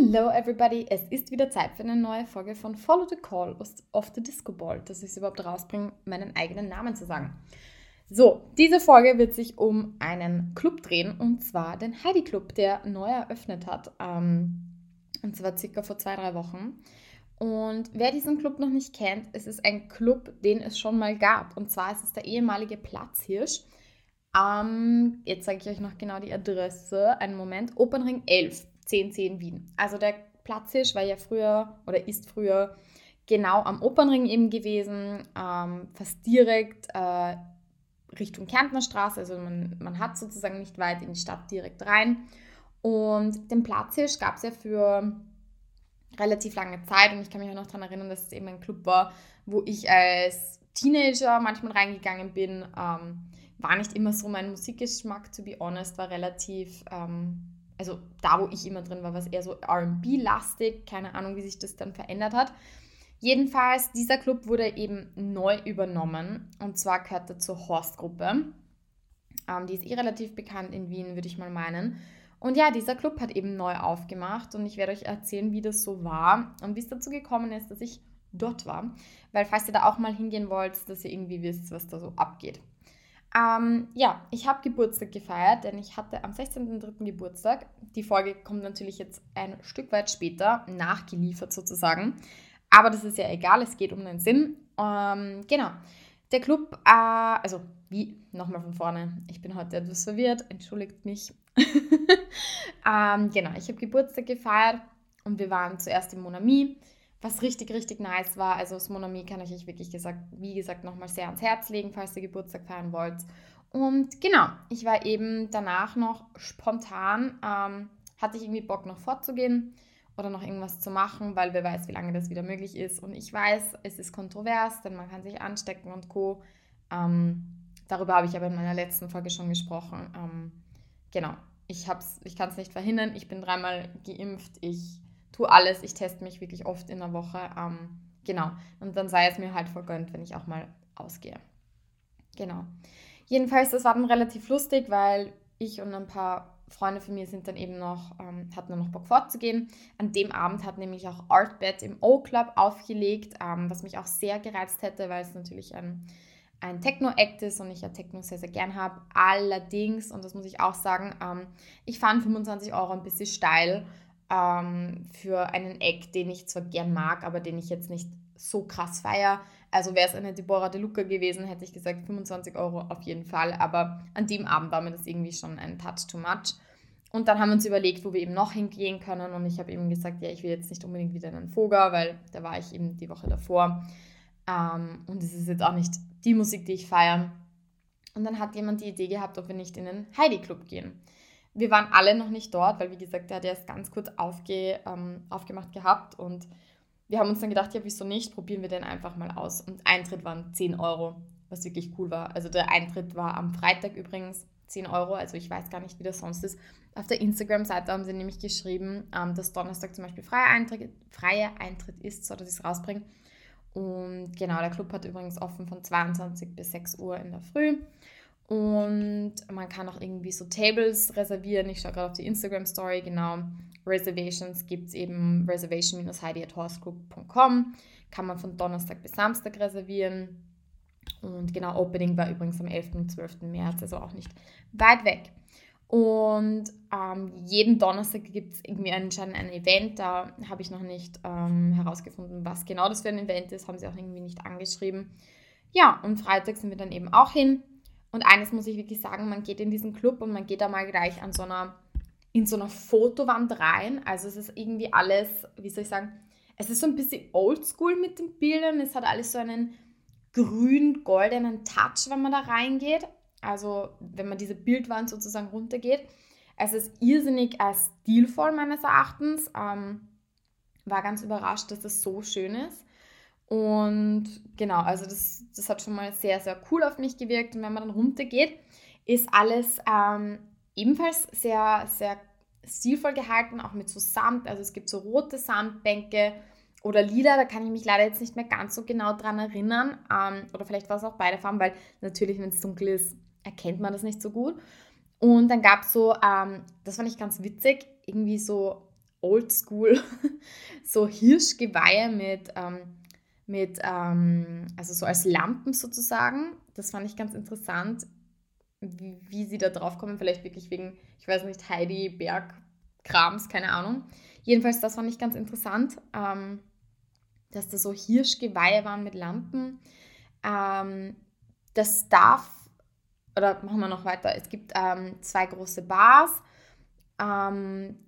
Hello everybody, es ist wieder Zeit für eine neue Folge von Follow the Call of the Disco Ball, dass ich es überhaupt rausbringe, meinen eigenen Namen zu sagen. So, diese Folge wird sich um einen Club drehen, und zwar den Heidi Club, der neu eröffnet hat, und zwar circa vor 2-3 Wochen. Und wer diesen Club noch nicht kennt, es ist ein Club, den es schon mal gab, und zwar ist es der ehemalige Platzhirsch. Jetzt sage ich euch noch genau die Adresse, einen Moment, Opernring 11. 1010 Wien. Also der Platzhirsch war ja früher oder ist früher genau am Opernring eben gewesen, fast direkt Richtung Kärntner Straße. Also man hat sozusagen nicht weit in die Stadt direkt rein. Und den Platzhirsch gab es ja für relativ lange Zeit, und ich kann mich auch noch daran erinnern, dass es eben ein Club war, wo ich als Teenager manchmal reingegangen bin. War nicht immer so mein Musikgeschmack, to be honest, war relativ... Also da, wo ich immer drin war, war es eher so R&B-lastig. Keine Ahnung, wie sich das dann verändert hat. Jedenfalls, dieser Club wurde eben neu übernommen. Und zwar gehört er zur Horst-Gruppe. Die ist relativ bekannt in Wien, würde ich mal meinen. Und ja, dieser Club hat eben neu aufgemacht. Und ich werde euch erzählen, wie das so war. Und wie es dazu gekommen ist, dass ich dort war. Weil falls ihr da auch mal hingehen wollt, dass ihr irgendwie wisst, was da so abgeht. Ich habe Geburtstag gefeiert, denn ich hatte am 16.03. Geburtstag. Die Folge kommt natürlich jetzt ein Stück weit später, nachgeliefert sozusagen. Aber das ist ja egal, es geht um den Sinn. Der Club, nochmal von vorne, ich bin heute etwas verwirrt, entschuldigt mich. Ich habe Geburtstag gefeiert und wir waren zuerst im Mon Ami, was richtig, richtig nice war. Also das Mon Ami kann ich euch wie gesagt, nochmal sehr ans Herz legen, falls ihr Geburtstag feiern wollt. Und genau, ich war eben danach noch spontan, hatte ich irgendwie Bock, noch fortzugehen oder noch irgendwas zu machen, weil wer weiß, wie lange das wieder möglich ist. Und ich weiß, es ist kontrovers, denn man kann sich anstecken und Co. Darüber habe ich aber in meiner letzten Folge schon gesprochen. Ich kann es nicht verhindern. Ich bin 3-mal geimpft, ich tue alles, ich teste mich wirklich oft in der Woche, und dann sei es mir halt vergönnt, wenn ich auch mal ausgehe. Genau. Jedenfalls, das war dann relativ lustig, weil ich und ein paar Freunde von mir sind dann eben noch, hatten dann noch Bock fortzugehen. An dem Abend hat nämlich auch Artbat im O Club aufgelegt, was mich auch sehr gereizt hätte, weil es natürlich ein Techno-Act ist und ich ja Techno sehr, sehr gern habe. Allerdings, und das muss ich auch sagen, ich fand 25 € ein bisschen steil, für einen Act, den ich zwar gern mag, aber den ich jetzt nicht so krass feiere. Also wäre es eine Deborah De Luca gewesen, hätte ich gesagt 25 € auf jeden Fall, aber an dem Abend war mir das irgendwie schon ein Touch too much. Und dann haben wir uns überlegt, wo wir eben noch hingehen können, und ich habe eben gesagt, ja, ich will jetzt nicht unbedingt wieder in einen Foga, weil da war ich eben die Woche davor, und es ist jetzt auch nicht die Musik, die ich feiere. Und dann hat jemand die Idee gehabt, ob wir nicht in den Heidi Club gehen. Wir waren alle noch nicht dort, weil, wie gesagt, der hat erst ganz kurz aufgemacht gehabt, und wir haben uns dann gedacht, ja, wieso nicht, probieren wir den einfach mal aus. Und Eintritt waren 10 €, was wirklich cool war. Also der Eintritt war am Freitag übrigens 10 €, also ich weiß gar nicht, wie das sonst ist. Auf der Instagram-Seite haben sie nämlich geschrieben, dass Donnerstag zum Beispiel freier Eintritt ist, so dass ich es rausbringe. Und genau, der Club hat übrigens offen von 22 bis 6 Uhr in der Früh. Und man kann auch irgendwie so Tables reservieren. Ich schaue gerade auf die Instagram-Story, genau. Reservations gibt es eben, reservation-heidi@horstgroup.com. Kann man von Donnerstag bis Samstag reservieren. Und genau, Opening war übrigens am 11. und 12. März, also auch nicht weit weg. Und jeden Donnerstag gibt es irgendwie anscheinend ein Event. Da habe ich noch nicht herausgefunden, was genau das für ein Event ist. Haben sie auch irgendwie nicht angeschrieben. Ja, und Freitag sind wir dann eben auch hin. Und eines muss ich wirklich sagen, man geht in diesen Club und man geht da mal gleich in so einer Fotowand rein. Also es ist irgendwie alles, wie soll ich sagen, es ist so ein bisschen oldschool mit den Bildern. Es hat alles so einen grün-goldenen Touch, wenn man da reingeht. Also wenn man diese Bildwand sozusagen runtergeht. Es ist irrsinnig stilvoll meines Erachtens. War ganz überrascht, dass es so schön ist. Und genau, also das hat schon mal sehr, sehr cool auf mich gewirkt. Und wenn man dann runtergeht, ist alles ebenfalls sehr, sehr stilvoll gehalten, auch mit so Samt. Also es gibt so rote Samtbänke oder lila, da kann ich mich leider jetzt nicht mehr ganz so genau dran erinnern. Oder vielleicht war es auch beide Farben, weil natürlich, wenn es dunkel ist, erkennt man das nicht so gut. Und dann gab es so, das fand ich ganz witzig, irgendwie so oldschool, so Hirschgeweihe mit also so als Lampen sozusagen. Das fand ich ganz interessant, wie sie da drauf kommen. Vielleicht wirklich wegen, ich weiß nicht, Heidi Berg-Krams, keine Ahnung. Jedenfalls, das fand ich ganz interessant, dass da so Hirschgeweihe waren mit Lampen. Das darf, oder machen wir noch weiter, es gibt 2 große Bars.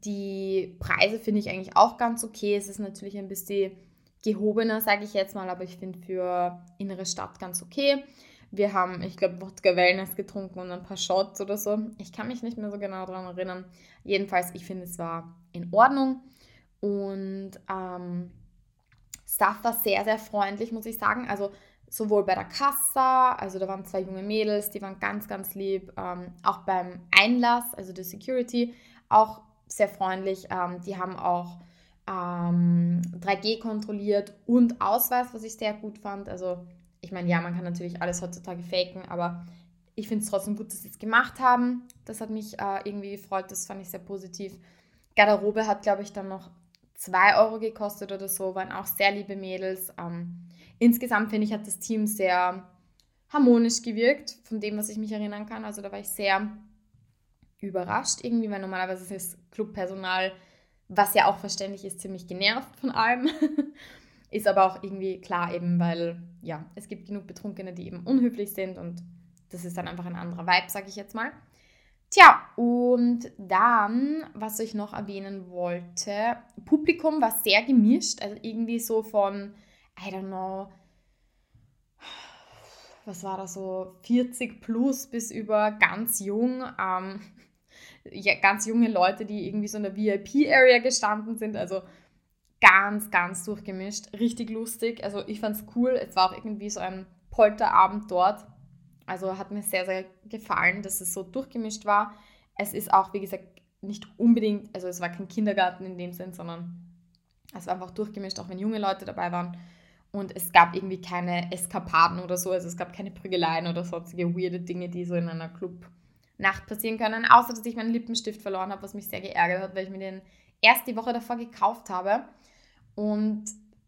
Die Preise finde ich eigentlich auch ganz okay. Es ist natürlich ein bisschen gehobener, sage ich jetzt mal, aber ich finde für innere Stadt ganz okay. Wir haben, ich glaube, Wodka Wellness getrunken und ein paar Shots oder so. Ich kann mich nicht mehr so genau daran erinnern. Jedenfalls, ich finde, es war in Ordnung. Und Staff war sehr, sehr freundlich, muss ich sagen. Also sowohl bei der Kassa, also da waren 2 junge Mädels, die waren ganz, ganz lieb. Auch beim Einlass, also der Security, auch sehr freundlich. Die haben auch 3G kontrolliert und Ausweis, was ich sehr gut fand. Also ich meine, ja, man kann natürlich alles heutzutage faken, aber ich finde es trotzdem gut, dass sie es gemacht haben. Das hat mich irgendwie gefreut, das fand ich sehr positiv. Garderobe hat, glaube ich, dann noch 2 € gekostet oder so, waren auch sehr liebe Mädels. Insgesamt, finde ich, hat das Team sehr harmonisch gewirkt, von dem, was ich mich erinnern kann. Also da war ich sehr überrascht irgendwie, weil normalerweise ist das Clubpersonal, was ja auch verständlich ist, ziemlich genervt von allem. Ist aber auch irgendwie klar eben, weil ja, es gibt genug Betrunkene, die eben unhöflich sind und das ist dann einfach ein anderer Vibe, sage ich jetzt mal. Tja, und dann, was ich noch erwähnen wollte, Publikum war sehr gemischt, also irgendwie so von, I don't know, was war da so, 40 plus bis über ganz jung, ja, ganz junge Leute, die irgendwie so in der VIP-Area gestanden sind, also ganz, ganz durchgemischt, richtig lustig, also ich fand's cool, es war auch irgendwie so ein Polterabend dort, also hat mir sehr, sehr gefallen, dass es so durchgemischt war. Es ist auch, wie gesagt, nicht unbedingt, also es war kein Kindergarten in dem Sinn, sondern es war einfach durchgemischt, auch wenn junge Leute dabei waren und es gab irgendwie keine Eskapaden oder so, also es gab keine Prügeleien oder sonstige weirde Dinge, die so in einer Clubnacht passieren können, außer dass ich meinen Lippenstift verloren habe, was mich sehr geärgert hat, weil ich mir den erst die Woche davor gekauft habe und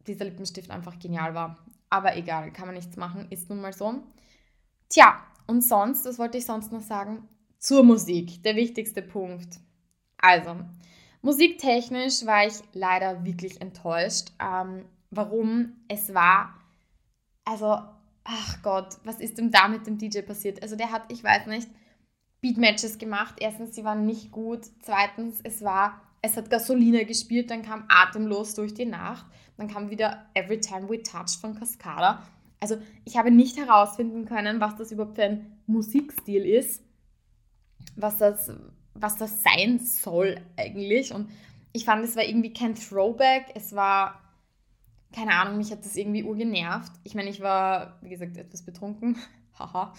dieser Lippenstift einfach genial war. Aber egal, kann man nichts machen, ist nun mal so. Tja, und sonst, was wollte ich sonst noch sagen? Zur Musik, der wichtigste Punkt. Also, musiktechnisch war ich leider wirklich enttäuscht. Warum? Es war, also, ach Gott, was ist denn da mit dem DJ passiert? Also der hat, ich weiß nicht, Beatmatches gemacht. Erstens, sie waren nicht gut. Zweitens, es hat Gasolina gespielt, dann kam Atemlos durch die Nacht, dann kam wieder Every Time We Touch von Cascada. Also ich habe nicht herausfinden können, was das überhaupt für ein Musikstil ist, was das sein soll eigentlich. Und ich fand, es war irgendwie kein Throwback, es war, keine Ahnung, mich hat das irgendwie urgenervt. Ich meine, ich war, wie gesagt, etwas betrunken, haha.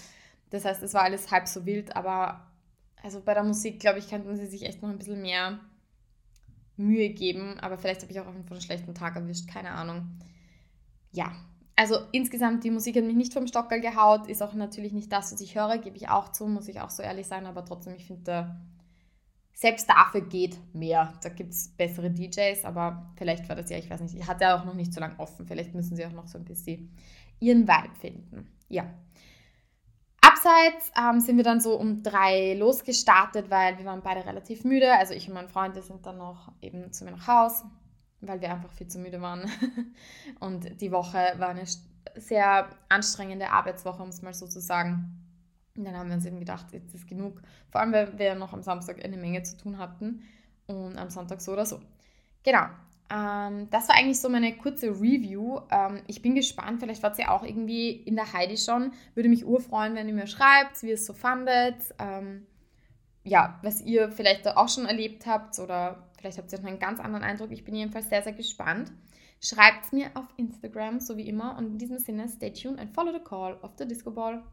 Das heißt, es war alles halb so wild, aber also bei der Musik, glaube ich, könnten sie sich echt noch ein bisschen mehr Mühe geben, aber vielleicht habe ich auch auf einen schlechten Tag erwischt, keine Ahnung. Ja, also insgesamt, die Musik hat mich nicht vom Stockerl gehaut, ist auch natürlich nicht das, was ich höre, gebe ich auch zu, muss ich auch so ehrlich sein, aber trotzdem, ich finde, selbst dafür geht mehr. Da gibt es bessere DJs, aber vielleicht war das ja, ich weiß nicht, ich hatte ja auch noch nicht so lange offen, vielleicht müssen sie auch noch so ein bisschen ihren Vibe finden, ja. Abseits sind wir dann so um 3 losgestartet, weil wir waren beide relativ müde. Also ich und mein Freund, wir sind dann noch eben zu mir nach Haus, weil wir einfach viel zu müde waren. Und die Woche war eine sehr anstrengende Arbeitswoche, um es mal so zu sagen. Und dann haben wir uns eben gedacht, jetzt ist genug. Vor allem, weil wir noch am Samstag eine Menge zu tun hatten und am Sonntag so oder so. Genau. Das war eigentlich so meine kurze Review. Ich bin gespannt, vielleicht wart ihr ja auch irgendwie in der Heidi schon. Würde mich urfreuen, wenn ihr mir schreibt, wie ihr es so fandet. Ja, was ihr vielleicht auch schon erlebt habt oder vielleicht habt ihr noch einen ganz anderen Eindruck. Ich bin jedenfalls sehr, sehr gespannt. Schreibt es mir auf Instagram, so wie immer. Und in diesem Sinne, stay tuned and follow the call of the Disco Ball.